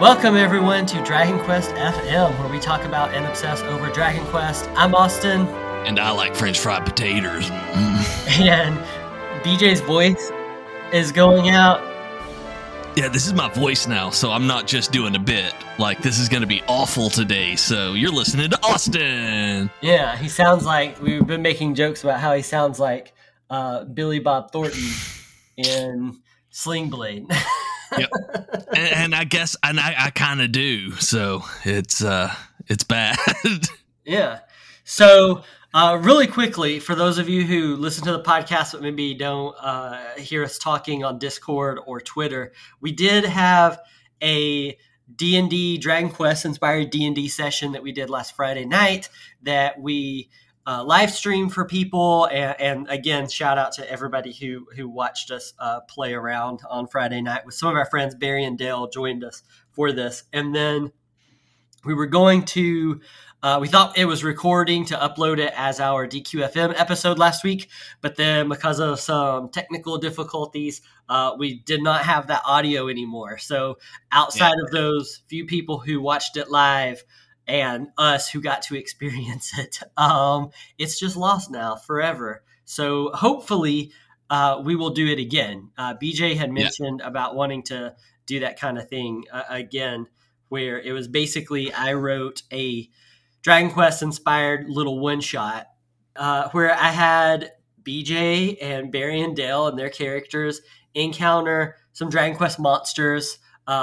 Welcome everyone to Dragon Quest FM, where we talk about and obsess over Dragon Quest. I'm Austin. And I like French fried potatoes. And BJ's voice is going out. Yeah, this is my voice now, so I'm not just doing a bit. Like, this is going to be awful today, so you're listening to Austin. Yeah, he sounds like, we've been making jokes about how he sounds like Billy Bob Thornton in Sling Blade. Yep. And I guess, and I kind of do, so it's bad. Yeah. So really quickly, for those of you who listen to the podcast but maybe don't hear us talking on Discord or Twitter, we did have a D&D Dragon Quest inspired D&D session that we did last Friday night that we live stream for people, and again, shout out to everybody who watched us play around on Friday night with some of our friends. Barry and Dale joined us for this, and then we were going to we thought it was recording to upload it as our DQFM episode last week, but then because of some technical difficulties, we did not have that audio anymore. So outside of those few people who watched it live and us who got to experience it, it's just lost now forever. So hopefully we will do it again. BJ had mentioned about wanting to do that kind of thing again, where it was basically I wrote a Dragon Quest-inspired little one-shot where I had BJ and Barry and Dale and their characters encounter some Dragon Quest monsters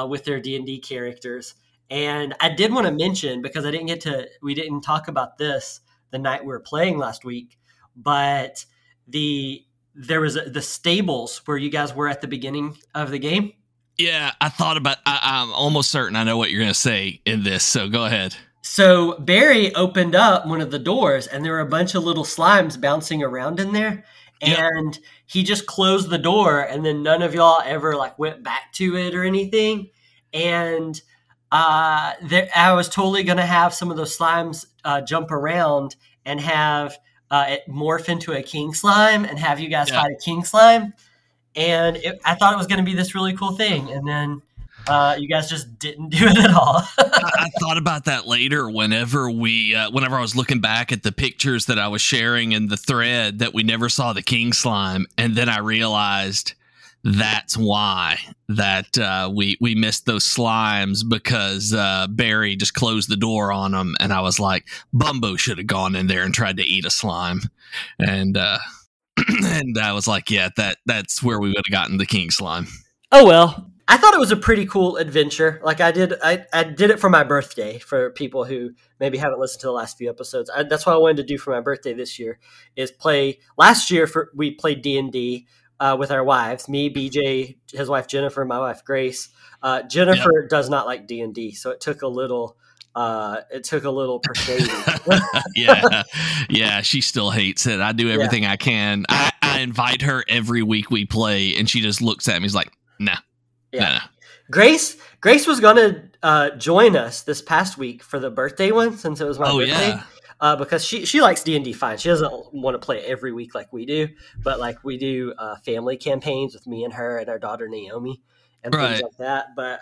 with their D&D characters. And I did want to mention, because we didn't talk about this the night we were playing last week, but there was the stables where you guys were at the beginning of the game. Yeah, I thought about, I'm almost certain I know what you're going to say in this, so go ahead. So Barry opened up one of the doors, and there were a bunch of little slimes bouncing around in there. And he just closed the door, and then none of y'all ever like went back to it or anything. And I was totally going to have some of those slimes jump around and have it morph into a king slime and have you guys fight a king slime. And I thought it was going to be this really cool thing. And then you guys just didn't do it at all. I thought about that later whenever I was looking back at the pictures that I was sharing in the thread, that we never saw the king slime. And then I realized that's why that we missed those slimes, because Barry just closed the door on them, and I was like, Bumbo should have gone in there and tried to eat a slime, and I was like, yeah, that's where we would have gotten the king slime. Oh well, I thought it was a pretty cool adventure. Like I did it for my birthday. For people who maybe haven't listened to the last few episodes, that's what I wanted to do for my birthday this year is play. Last year we played D&D. With our wives, me, BJ, his wife Jennifer, my wife Grace. Jennifer does not like D&D, so it took a little persuading. yeah, she still hates it. I do everything I can. I invite her every week we play, and she just looks at me. She's like, nah. Yeah. Nah. Grace was gonna join us this past week for the birthday one, since it was my birthday. Yeah. Because she likes D&D fine. She doesn't want to play it every week like we do, but like we do family campaigns with me and her and our daughter Naomi and things like that. But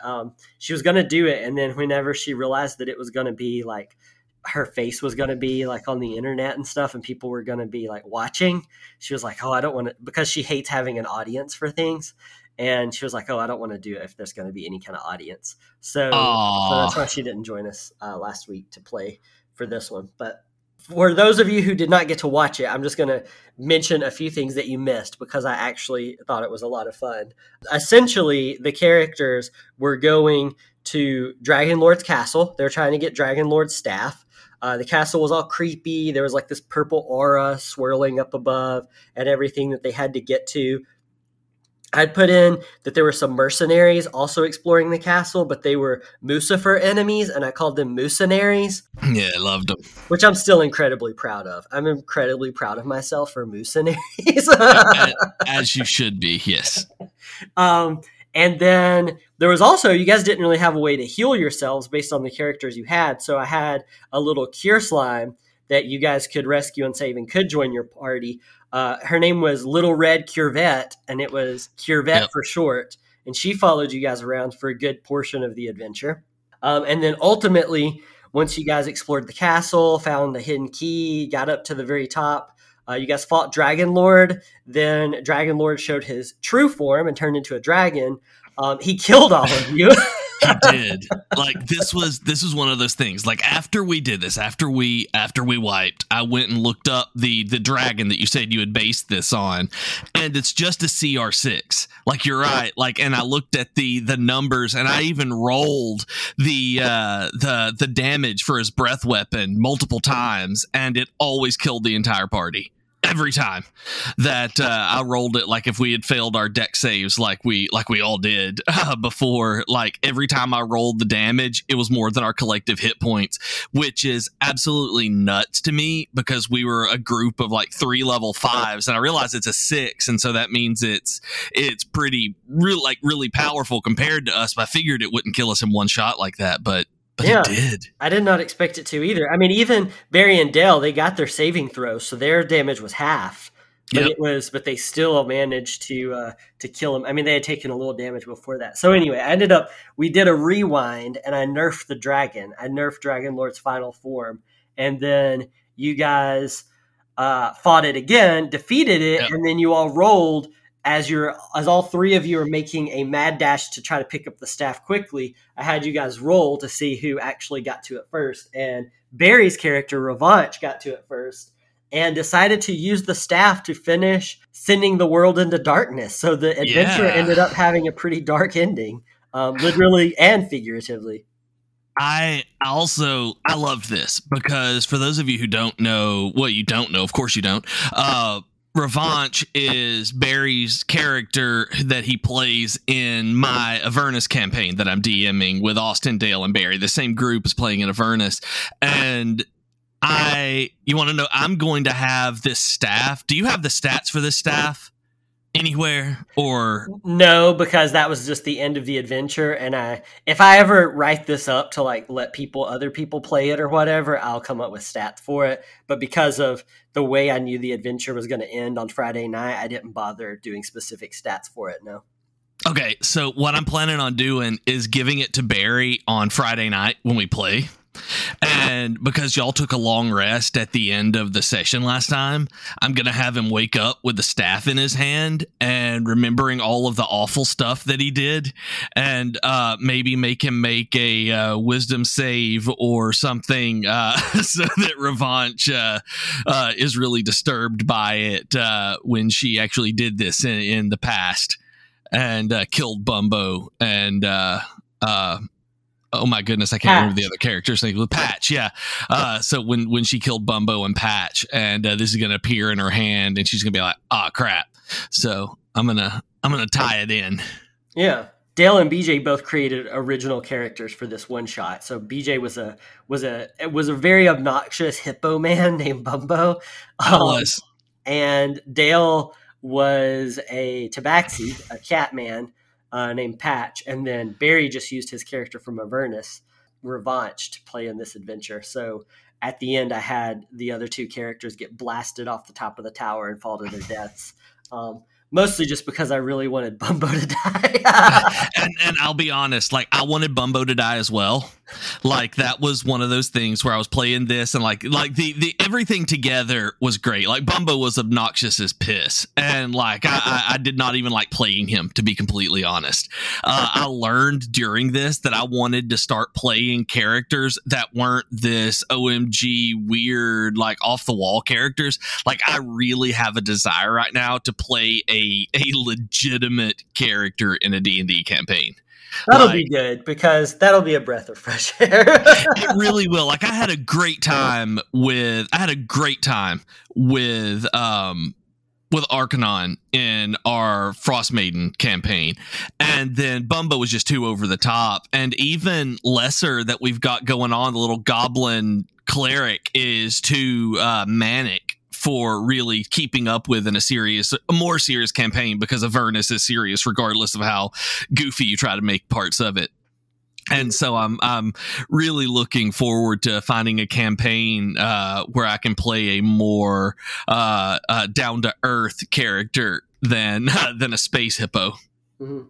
she was going to do it, and then whenever she realized that it was going to be like her face was going to be like on the internet and stuff, and people were going to be like watching, she was like, oh, I don't want to, because she hates having an audience for things. And she was like, oh, I don't want to do it if there's going to be any kind of audience. So that's why she didn't join us last week to play for this one. But for those of you who did not get to watch it, I'm just going to mention a few things that you missed, because I actually thought it was a lot of fun. Essentially, the characters were going to Dragon Lord's castle. They're trying to get Dragon Lord's staff. The castle was all creepy. There was like this purple aura swirling up above and everything that they had to get to. I'd put in that there were some mercenaries also exploring the castle, but they were Musafer enemies, and I called them Musanaries. Yeah, I loved them. Which I'm still incredibly proud of. I'm incredibly proud of myself for Musanaries. As you should be, yes. And then there was also, you guys didn't really have a way to heal yourselves based on the characters you had, so I had a little cure slime that you guys could rescue and save and could join your party. Her name was Little Red Curvet, and it was Curvet for short. and she followed you guys around for a good portion of the adventure. And then ultimately, once you guys explored the castle, found the hidden key, got up to the very top, you guys fought Dragon Lord. Then Dragon Lord showed his true form and turned into a dragon. He killed all of you. He did. Like, this was one of those things. Like, after we did this, after we wiped, I went and looked up the dragon that you said you had based this on, and it's just a CR6. Like, you're right. Like, and I looked at the numbers, and I even rolled the damage for his breath weapon multiple times, and it always killed the entire party. Every time that I rolled it, like if we had failed our deck saves, like we all did before, like every time I rolled the damage, it was more than our collective hit points, which is absolutely nuts to me because we were a group of like 3 level 5s, and I realized it's a 6, and so that means it's pretty real, like really powerful compared to us. But I figured it wouldn't kill us in one shot like that, But yeah, it did. I did not expect it to either. I mean, even Barry and Dale, they got their saving throws, so their damage was half. But they still managed to kill him. I mean, they had taken a little damage before that. So anyway, we did a rewind, and I nerfed the dragon. I nerfed Dragon Lord's final form, and then you guys fought it again, defeated it, and then you all rolled. As all 3 of you are making a mad dash to try to pick up the staff quickly, I had you guys roll to see who actually got to it first. And Barry's character, Revanche, got to it first and decided to use the staff to finish sending the world into darkness. So the adventure ended up having a pretty dark ending, literally and figuratively. I loved this because for those of you who don't know, you don't know, of course you don't, Revanche is Barry's character that he plays in my Avernus campaign that I'm DMing with Austin, Dale, and Barry. The same group is playing in Avernus. And you want to know, I'm going to have this staff. Do you have the stats for this staff anywhere or? No, because that was just the end of the adventure. And if I ever write this up to like let other people play it or whatever, I'll come up with stats for it. But because of the way I knew the adventure was going to end on Friday night, I didn't bother doing specific stats for it, no. Okay, so what I'm planning on doing is giving it to Barry on Friday night when we play. And because y'all took a long rest at the end of the session last time, I'm going to have him wake up with the staff in his hand and remembering all of the awful stuff that he did, and maybe make him make a wisdom save or something so that Revanche is really disturbed by it when she actually did this in the past and killed Bumbo and oh my goodness, I can't remember the other character's name. With Patch, yeah. So when she killed Bumbo and Patch, and this is going to appear in her hand, and she's going to be like, "Ah, crap." So I'm gonna tie it in. Yeah, Dale and BJ both created original characters for this one shot. So BJ was a very obnoxious hippo man named Bumbo. I was, and Dale was a tabaxi, a cat man. Named Patch, and then Barry just used his character from Avernus, Revanche, to play in this adventure. So at the end, I had the other 2 characters get blasted off the top of the tower and fall to their deaths. Mostly just because I really wanted Bumbo to die. and I'll be honest, like I wanted Bumbo to die as well. Like that was one of those things where I was playing this and like the everything together was great. Like Bumbo was obnoxious as piss. And like I did not even like playing him, to be completely honest. I learned during this that I wanted to start playing characters that weren't this OMG weird, like off the wall characters. Like I really have a desire right now to play a legitimate character in a D&D campaign. That'll be good because that'll be a breath of fresh air. It really will. Like I had a great time with Arcanon in our Frostmaiden campaign. And then Bumbo was just too over the top. And even lesser that we've got going on, the little goblin cleric is too manic for really keeping up with in a more serious campaign, because Avernus is serious regardless of how goofy you try to make parts of it. And so I'm really looking forward to finding a campaign where I can play a more down to earth character than a space hippo. Mm-hmm.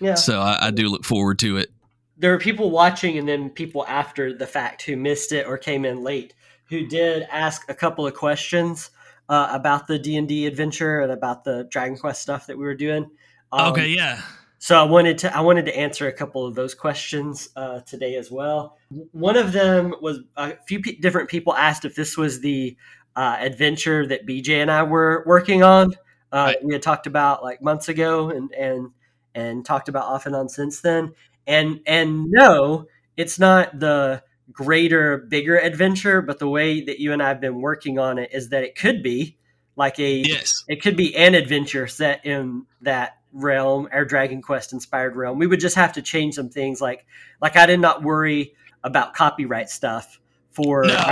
Yeah. So I do look forward to it. There were people watching and then people after the fact who missed it or came in late who did ask a couple of questions about the D&D adventure and about the Dragon Quest stuff that we were doing. Okay, yeah. So I wanted to answer a couple of those questions today as well. One of them was a few different people asked if this was the adventure that BJ and I were working on. That we had talked about like months ago and talked about off and on since then. And no, it's not the greater, bigger adventure, but the way that you and I have been working on it is that it could be like it could be an adventure set in that realm, our Dragon Quest inspired realm. We would just have to change some things. Like I did not worry about copyright stuff for something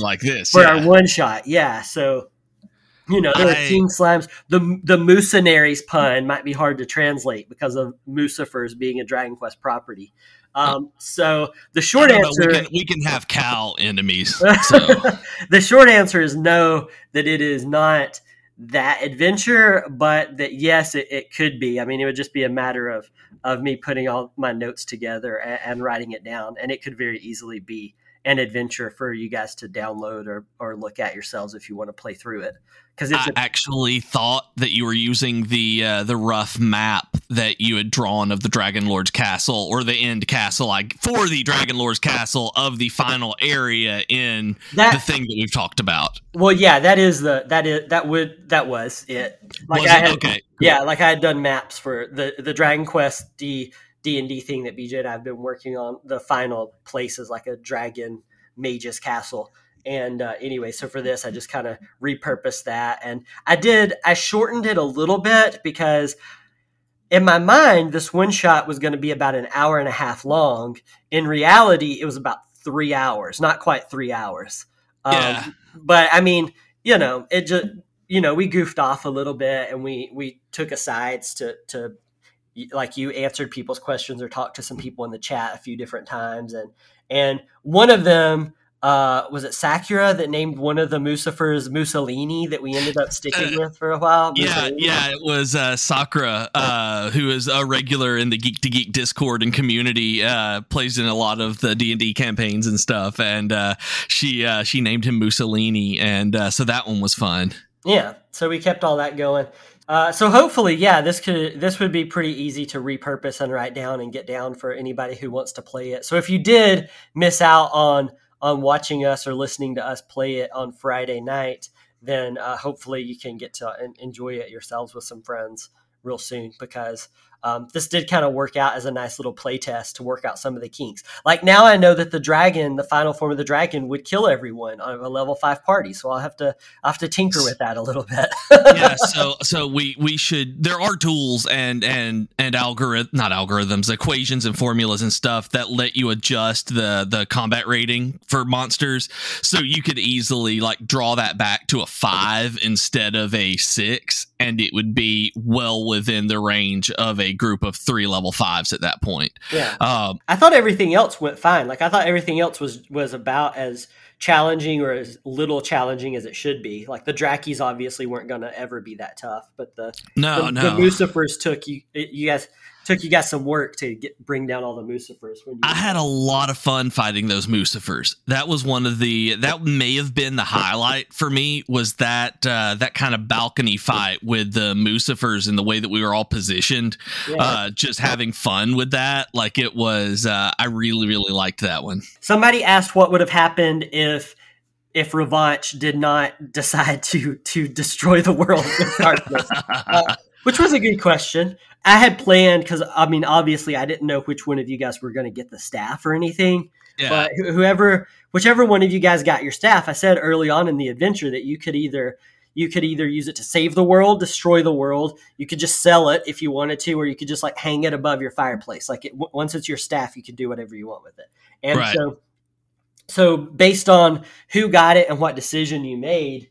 like this. Our one shot. Yeah. So, you know, there were King Slimes. The Musanaries pun might be hard to translate because of Musafer's being a Dragon Quest property. So the short answer... We can have cow enemies. So. The short answer is no, that it is not that adventure, but that yes, it could be. I mean, it would just be a matter of me putting all my notes together and writing it down. And it could very easily be an adventure for you guys to download or look at yourselves if you want to play through it. Because I actually thought that you were using the rough map that you had drawn of the Dragon Lord's castle or the end castle, for the Dragon Lord's castle of the final area in the thing that we've talked about. Well, yeah, that was it. I had done maps for the Dragon Quest D&D thing that BJ and I have been working on, the final places like a dragon mage's castle. And anyway, so for this, I just kind of repurposed that. And I shortened it a little bit because in my mind, this one shot was going to be about an hour and a half long. In reality, it was about 3 hours, not quite 3 hours. Yeah. But I mean, you know, it just, you know, we goofed off a little bit and we took asides to like you answered people's questions or talked to some people in the chat a few different times. And one of them, was it Sakura that named one of the Musafers Mussolini that we ended up sticking with for a while? Mussolini? Yeah, it was Sakura, who is a regular in the Geek to Geek Discord and community, plays in a lot of the D&D campaigns and stuff. And she named him Mussolini. And so that one was fun. Yeah, so we kept all that going. So hopefully, yeah, this would be pretty easy to repurpose and write down and get down for anybody who wants to play it. So if you did miss out on watching us or listening to us play it on Friday night, then hopefully you can get to enjoy it yourselves with some friends real soon, because this did kind of work out as a nice little play test to work out some of the kinks. Like now I know that the final form of the dragon would kill everyone on a level 5 party. So I'll have to tinker with that a little bit. Yeah. So we should, there are tools and equations and formulas and stuff that let you adjust the combat rating for monsters. So you could easily like draw that back to a 5 instead of a 6. And it would be well within the range of a group of 3 level 5s at that point. Yeah. I thought everything else went fine. Like I thought everything else was about as challenging or as little challenging as it should be. Like the Drakkies obviously weren't going to ever be that tough, but the Musafers took you guys some work to bring down all the Musafers. I had a lot of fun fighting those Musafers. That was that may have been the highlight for me, was that kind of balcony fight with the Musafers and the way that we were all positioned. Yeah. Just having fun with that. Like it was, I really, really liked that one. Somebody asked what would have happened if Revanche did not decide to destroy the world with darkness. Which was a good question. I had planned, because I mean, obviously, I didn't know which one of you guys were going to get the staff or anything. Yeah. But whichever one of you guys got your staff, I said early on in the adventure that you could either use it to save the world, destroy the world. You could just sell it if you wanted to, or you could just like hang it above your fireplace. Like once it's your staff, you could do whatever you want with it. And right. So based on who got it and what decision you made,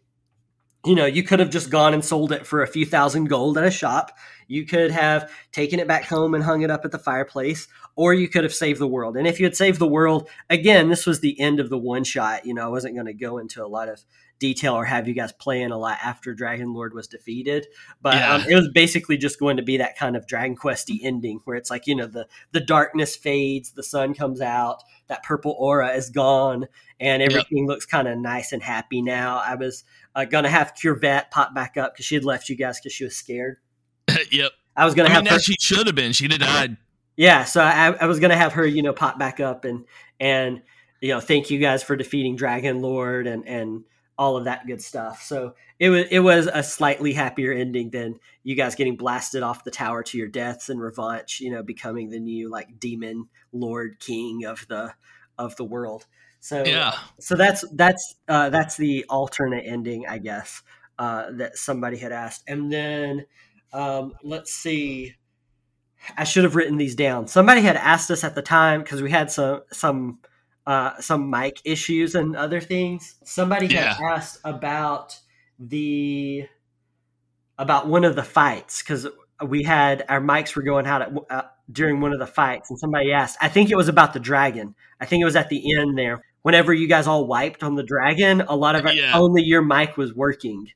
you know, you could have just gone and sold it for a few thousand gold at a shop. You could have taken it back home and hung it up at the fireplace, or you could have saved the world. And if you had saved the world, again, this was the end of the one shot. You know, I wasn't going to go into a lot of detail or have you guys play in a lot after Dragon Lord was defeated. But it was basically just going to be that kind of Dragon Quest-y ending where it's like, you know, the darkness fades, the sun comes out, that purple aura is gone, and everything looks kind of nice and happy now. I was going to have Curvet pop back up because she had left you guys because she was scared. I was going to have her. She should have been. She did died. Yeah, so I was going to have her, you know, pop back up and you know, thank you guys for defeating Dragon Lord and all of that good stuff. So it was a slightly happier ending than you guys getting blasted off the tower to your deaths and Revanche, you know, becoming the new like demon lord king of the world. So so that's the alternate ending, I guess, that somebody had asked. And then let's see. I should have written these down. Somebody had asked us at the time because we had some mic issues and other things. Somebody had asked about one of the fights because we had our mics were going out during one of the fights, and somebody asked. I think it was about the dragon. I think it was at the end there. Whenever you guys all wiped on the dragon, a lot of only your mic was working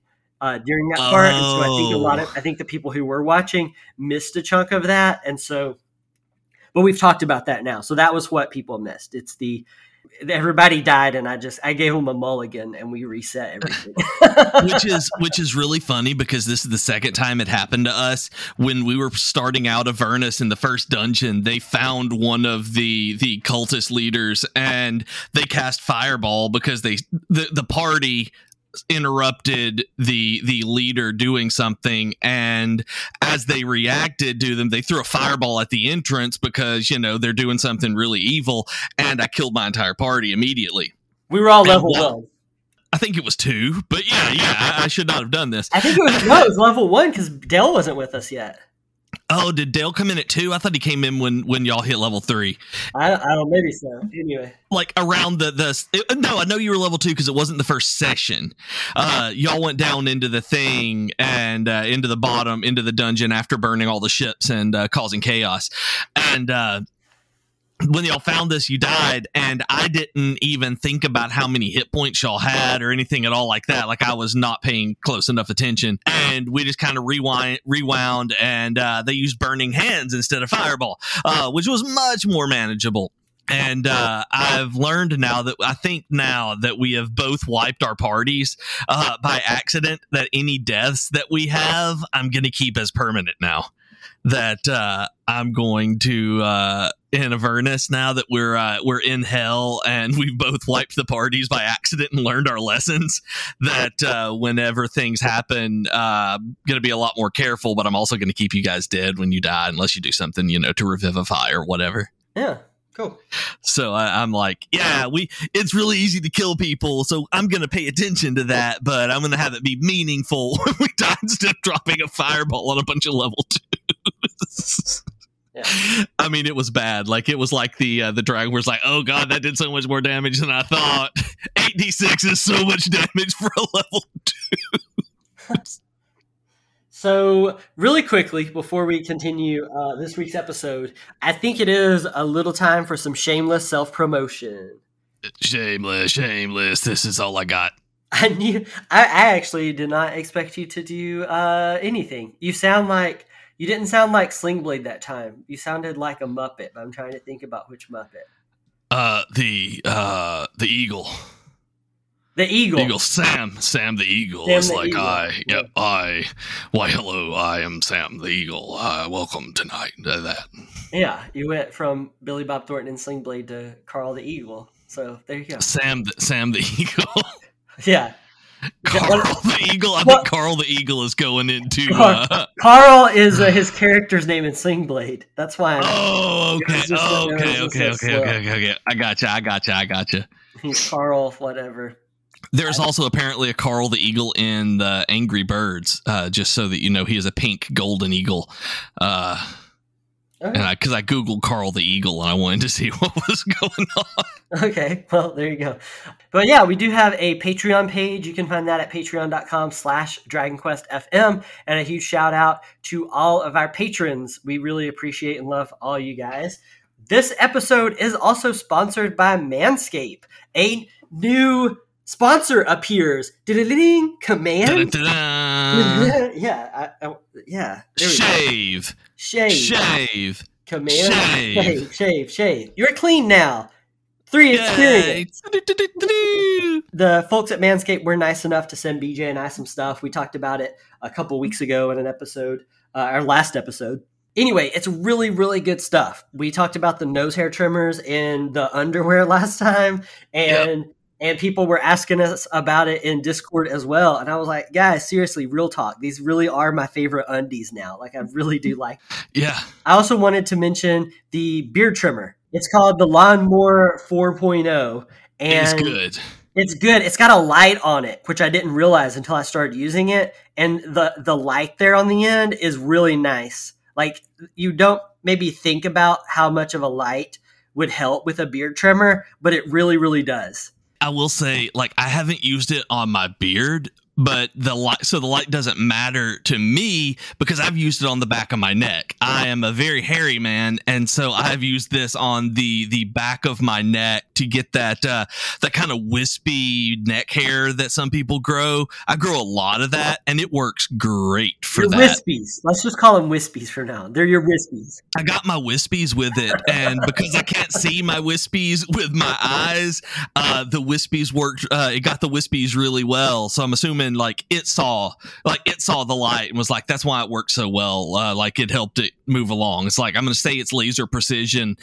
during that part, and so I think I think the people who were watching missed a chunk of that, and so. But we've talked about that now. So that was what people missed. It's the everybody died and I gave them a mulligan and we reset everything. which is really funny because this is the second time it happened to us. When we were starting out Avernus in the first dungeon, they found one of the cultist leaders and they cast Fireball because the party interrupted the leader doing something, and as they reacted to them, they threw a fireball at the entrance because, you know, they're doing something really evil, and I killed my entire party immediately. We were all level 1. I think it was 2, but I should not have done this. I think it was level 1 because Dale wasn't with us yet. Oh, did Dale come in at 2? I thought he came in when y'all hit level 3. I don't, maybe so. Anyway, like around no, I know you were level 2 because it wasn't the first session. Y'all went down into the thing and into the bottom, into the dungeon after burning all the ships and causing chaos. And when y'all found this, you died, and I didn't even think about how many hit points y'all had or anything at all like that. Like, I was not paying close enough attention, and we just kind of rewound, and they used burning hands instead of fireball, which was much more manageable. And I've learned now that we have both wiped our parties by accident, that any deaths that we have, I'm going to keep as permanent now. That I'm going to in Avernus now that we're in hell and we've both wiped the parties by accident and learned our lessons, that whenever things happen, I'm going to be a lot more careful, but I'm also going to keep you guys dead when you die unless you do something, you know, to revivify or whatever. Yeah. Cool. So I'm like, it's really easy to kill people, so I'm going to pay attention to that, but I'm going to have it be meaningful when we die instead of dropping a fireball on a bunch of level 2s. Yeah. I mean, it was bad. Like, it was like the dragon was like, oh god, that did so much more damage than I thought. 8d6 is so much damage for a level 2. So really quickly, before we continue this week's episode, I think it is a little time for some shameless self-promotion. Shameless. This is all I got. I actually did not expect you to do anything. You didn't sound like Sling Blade that time. You sounded like a Muppet, but I'm trying to think about which Muppet. The Eagle. The Eagle. Sam the Eagle. Sam the Eagle. Hello, I am Sam the Eagle. Welcome tonight. Yeah, you went from Billy Bob Thornton and Sling Blade to Carl the Eagle. So there you go. Sam the Eagle. Yeah. Carl the Eagle. I think Carl the Eagle is going into... Carl is his character's name in Sling Blade. That's why I'm... Oh, okay. Okay. I gotcha. He's Carl, whatever. There's also apparently a Carl the Eagle in the Angry Birds, just so that you know, he is a pink golden eagle. Right. And because I Googled Carl the Eagle and I wanted to see what was going on. Okay, well, there you go. But yeah, we do have a Patreon page. You can find that at patreon.com/DragonQuestFM. And a huge shout out to all of our patrons. We really appreciate and love all you guys. This episode is also sponsored by Manscaped, a new Sponsor appears. Ding, command. Yeah. Shave. Command. Shave. You're clean now. 3 experience. The folks at Manscaped were nice enough to send BJ and I some stuff. We talked about it a couple weeks ago in an episode, our last episode. Anyway, it's really, really good stuff. We talked about the nose hair trimmers and the underwear last time, and yep. And people were asking us about it in Discord as well. And I was like, guys, seriously, real talk. These really are my favorite undies now. Like, I really do like them. Yeah. I also wanted to mention the beard trimmer. It's called the Lawn Mower 4.0. And it's good. It's got a light on it, which I didn't realize until I started using it. And the light there on the end is really nice. Like, you don't maybe think about how much of a light would help with a beard trimmer, but it really, really does. I will say, like, I haven't used it on my beard, but the light doesn't matter to me because I've used it on the back of my neck. I am a very hairy man, and so I've used this on the back of my neck to get that kind of wispy neck hair that some people grow. I grow a lot of that, and it works great for your that. Wispies. Let's just call them wispies for now. They're your wispies. I got my wispies with it, and because I can't see my wispies with my eyes, the wispies worked. It got the wispies really well, so I'm assuming it saw the light and was like, that's why it worked so well. Like, it helped it move along. It's like, I'm going to say it's laser precision,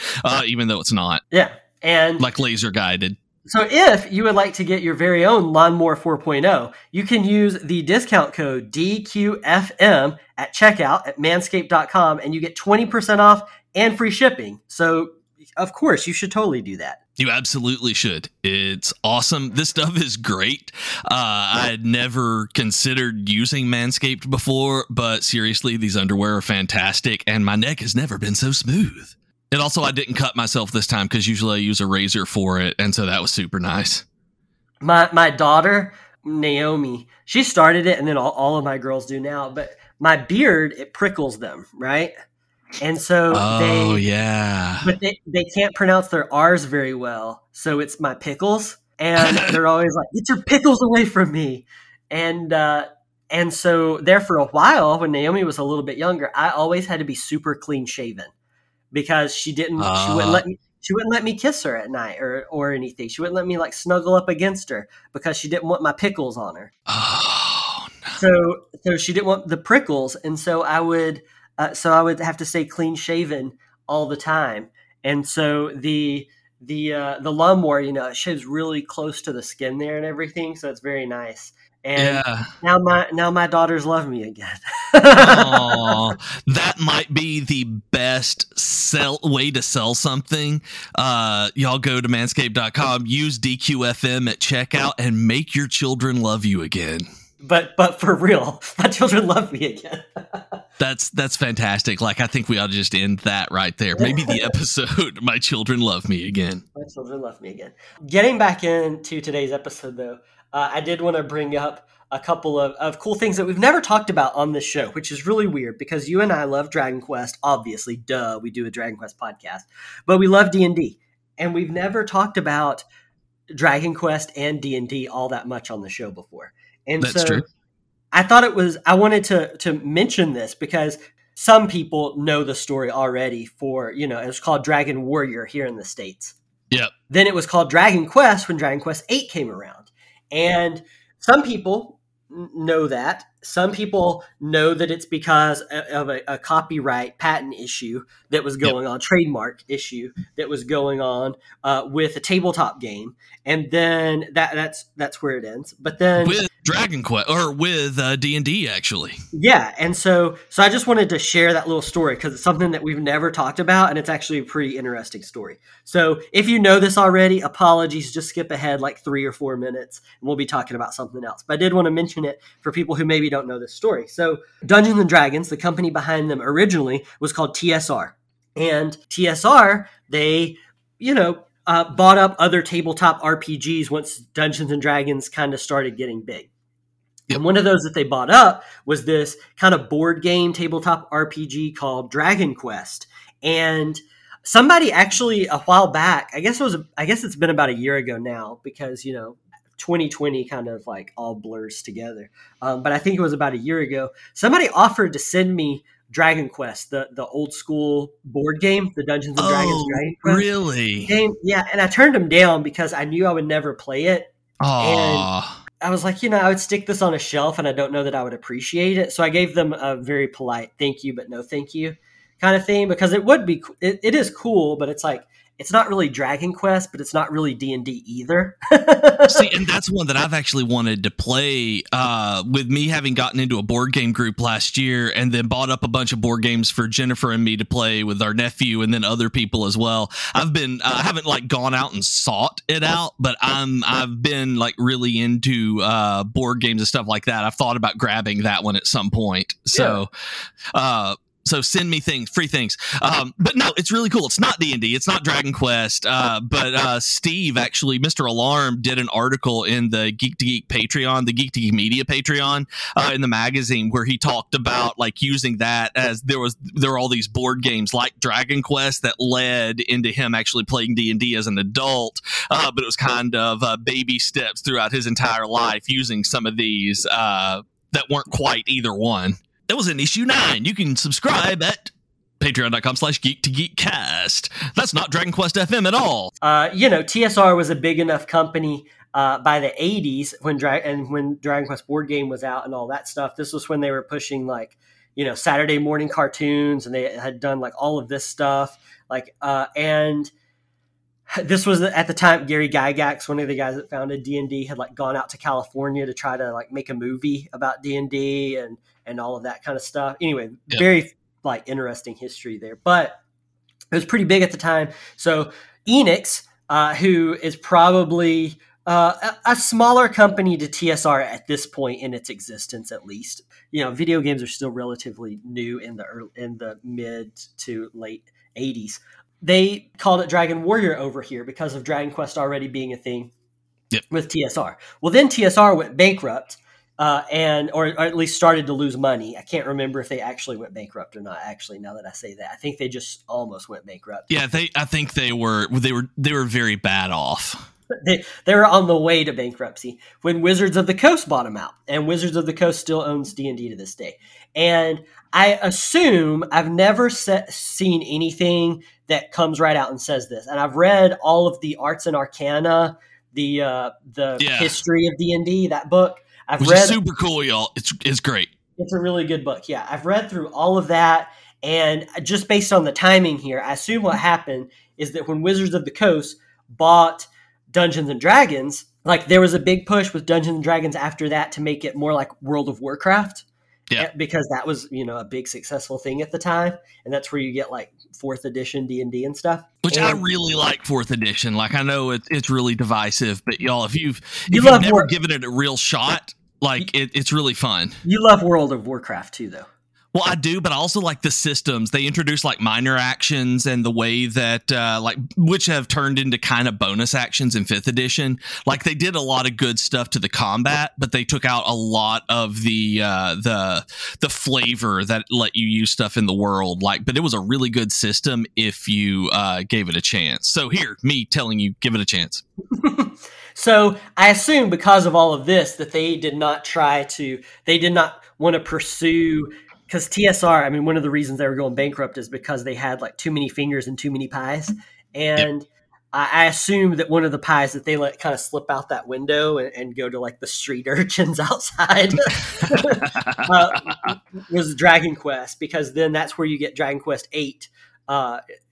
even though it's not. Yeah. And like laser guided. So if you would like to get your very own Lawn Mower 4.0, you can use the discount code DQFM at checkout at manscaped.com and you get 20% off and free shipping. So of course you should totally do that. You absolutely should. It's awesome. This stuff is great. I had never considered using Manscaped before, but seriously, these underwear are fantastic, and my neck has never been so smooth. And also, I didn't cut myself this time because usually I use a razor for it, and so that was super nice. My daughter, Naomi, she started it, and then all of my girls do now, but my beard, it prickles them, right? And so they can't pronounce their R's very well. So it's my pickles, and they're always like, get your pickles away from me. And so there for a while, when Naomi was a little bit younger, I always had to be super clean shaven because she wouldn't let me kiss her at night or anything. She wouldn't let me like snuggle up against her because she didn't want my pickles on her. Oh, no. So she didn't want the prickles. And so I would have to stay clean shaven all the time, and so the lawnmower, you know, it shaves really close to the skin there and everything, so it's very nice. And now my daughters love me again. Aww, that might be the best way to sell something. Y'all go to manscaped.com, use DQFM at checkout, and make your children love you again. But for real, my children love me again. That's fantastic. Like, I think we ought to just end that right there. Maybe the episode, My Children Love Me Again. My Children Love Me Again. Getting back into today's episode, though, I did want to bring up a couple of cool things that we've never talked about on this show, which is really weird because you and I love Dragon Quest. Obviously, duh, we do a Dragon Quest podcast. But we love D&D. And we've never talked about Dragon Quest and D&D all that much on the show before. And that's so true. I thought I wanted to mention this because some people know the story already for, you know, it was called Dragon Warrior here in the States. Yeah. Then it was called Dragon Quest when Dragon Quest VIII came around. And some people know that. Some people know that it's because of a copyright patent issue that was going on, trademark issue that was going on with a tabletop game. And then that's where it ends. But then with Dragon Quest or with D&D, actually. Yeah. And so I just wanted to share that little story because it's something that we've never talked about, and it's actually a pretty interesting story. So if you know this already, apologies, just skip ahead like 3 or 4 minutes and we'll be talking about something else. But I did want to mention it for people who maybe don't know this story. So Dungeons & Dragons, the company behind them originally, was called TSR. And TSR, they, you know, bought up other tabletop RPGs once Dungeons & Dragons kind of started getting big. Yep. And one of those that they bought up was this kind of board game tabletop RPG called Dragon Quest. And somebody actually a while back, I guess it's been about a year ago now because, you know, 2020 kind of like all blurs together. But I think it was about a year ago, somebody offered to send me Dragon Quest, the old school board game, the Dungeons and Dragons Dragon Quest really? Game. Yeah, and I turned them down because I knew I would never play it. Aww. And I was like, you know, I would stick this on a shelf and I don't know that I would appreciate it. So I gave them a very polite thank you, but no thank you kind of thing, because it would be, it is cool, but it's like, it's not really Dragon Quest, but it's not really D&D either. See, and that's one that I've actually wanted to play with me having gotten into a board game group last year and then bought up a bunch of board games for Jennifer and me to play with our nephew and then other people as well. I've been, I haven't like gone out and sought it out, but I've been like really into board games and stuff like that. I've thought about grabbing that one at some point. So, yeah. So send me things, free things. But no, it's really cool. It's not D&D. It's not Dragon Quest. But Steve, actually, Mr. Alarm, did an article in the Geek to Geek Patreon, the Geek to Geek Media Patreon, in the magazine, where he talked about like using that as there were all these board games like Dragon Quest that led into him actually playing D&D as an adult. But it was kind of baby steps throughout his entire life using some of these that weren't quite either one. That was in issue 9. You can subscribe at patreon.com/geek2geekcast. That's not Dragon Quest FM at all. TSR was a big enough company by the 80s when Dragon Quest board game was out and all that stuff. This was when they were pushing like, you know, Saturday morning cartoons, and they had done like all of this stuff. Like, and this was at the time Gary Gygax, one of the guys that founded D&D, had like gone out to California to try to like make a movie about D&D and all of that kind of stuff. Anyway, yeah. Very like interesting history there, but it was pretty big at the time. So Enix, who is probably a smaller company to TSR at this point in its existence, at least, you know, video games are still relatively new in the mid to late 80s. They called it Dragon Warrior over here because of Dragon Quest already being a thing with TSR. Well, then TSR went bankrupt. Or at least started to lose money. I can't remember if they actually went bankrupt or not. Actually, now that I say that, I think they just almost went bankrupt. Yeah, I think they were very bad off. They were on the way to bankruptcy when Wizards of the Coast bought them out, and Wizards of the Coast still owns D&D to this day. And I assume I've never seen anything that comes right out and says this. And I've read all of the Arts and Arcana, the history of D&D, that book. Which is super cool, y'all. It's great. It's a really good book. Yeah, I've read through all of that, and just based on the timing here, I assume what happened is that when Wizards of the Coast bought Dungeons and Dragons, like there was a big push with Dungeons and Dragons after that to make it more like World of Warcraft. Yeah, because that was, you know, a big successful thing at the time, and that's where you get like 4th edition D&D and stuff. I really like 4th edition. Like I know it's really divisive, but y'all, if you've never given it a real shot, like it's really fun. You love World of Warcraft too, though. Well, I do, but I also like the systems. They introduce like minor actions and the way that which have turned into kind of bonus actions in 5th edition. Like they did a lot of good stuff to the combat, but they took out a lot of the flavor that let you use stuff in the world. Like, but it was a really good system if you gave it a chance. So here, me telling you, give it a chance. So I assume because of all of this that they did not want to pursue. Because TSR, I mean, one of the reasons they were going bankrupt is because they had like too many fingers and too many pies. And I assume that one of the pies that they let kind of slip out that window and go to like the street urchins outside was Dragon Quest, because then that's where you get Dragon Quest VIII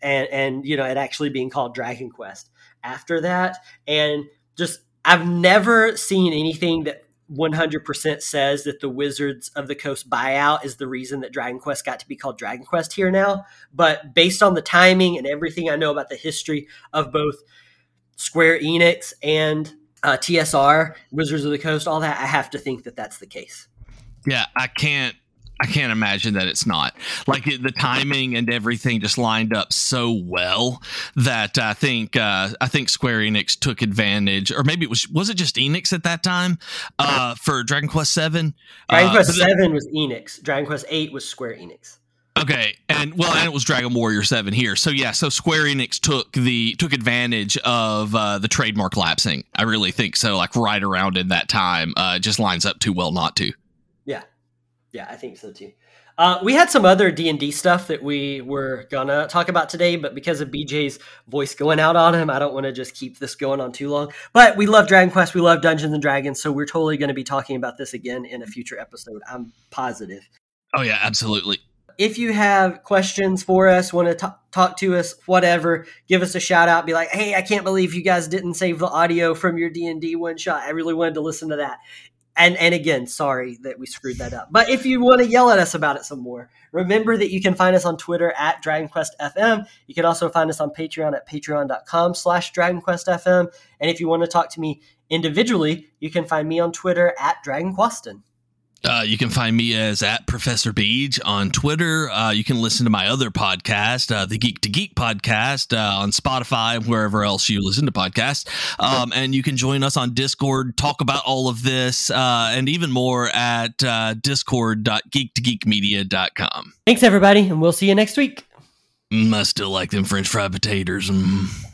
and you know, it actually being called Dragon Quest after that. And just, I've never seen anything that 100% says that the Wizards of the Coast buyout is the reason that Dragon Quest got to be called Dragon Quest here now. But based on the timing and everything I know about the history of both Square Enix and TSR, Wizards of the Coast, all that, I have to think that that's the case. Yeah, I can't imagine that it's not. Like the timing and everything just lined up so well that I think Square Enix took advantage, or maybe was it just Enix at that time for Dragon Quest VII? Dragon Quest VII was Enix. Dragon Quest VIII was Square Enix. Okay, and it was Dragon Warrior 7 here. So yeah, so Square Enix took advantage of the trademark lapsing. I really think so. Like right around in that time, just lines up too well not to. Yeah, I think so too. We had some other D&D stuff that we were gonna talk about today, but because of BJ's voice going out on him, I don't want to just keep this going on too long. But we love Dragon Quest, we love Dungeons and Dragons, so we're totally going to be talking about this again in a future episode. I'm positive. Oh yeah, absolutely. If you have questions for us, want to talk to us, whatever, give us a shout out. Be like, hey, I can't believe you guys didn't save the audio from your D&D one shot. I really wanted to listen to that. And again, sorry that we screwed that up. But if you want to yell at us about it some more, remember that you can find us on Twitter at Dragon Quest FM. You can also find us on Patreon at patreon.com/DragonQuestFM. And if you want to talk to me individually, you can find me on Twitter at DragonQuestin. You can find me as at Professor Beej on Twitter. You can listen to my other podcast, the Geek to Geek Podcast, on Spotify and wherever else you listen to podcasts. And you can join us on Discord, talk about all of this, and even more at discord.geektogeekmedia.com. Thanks, everybody, and we'll see you next week. I still like them French fried potatoes.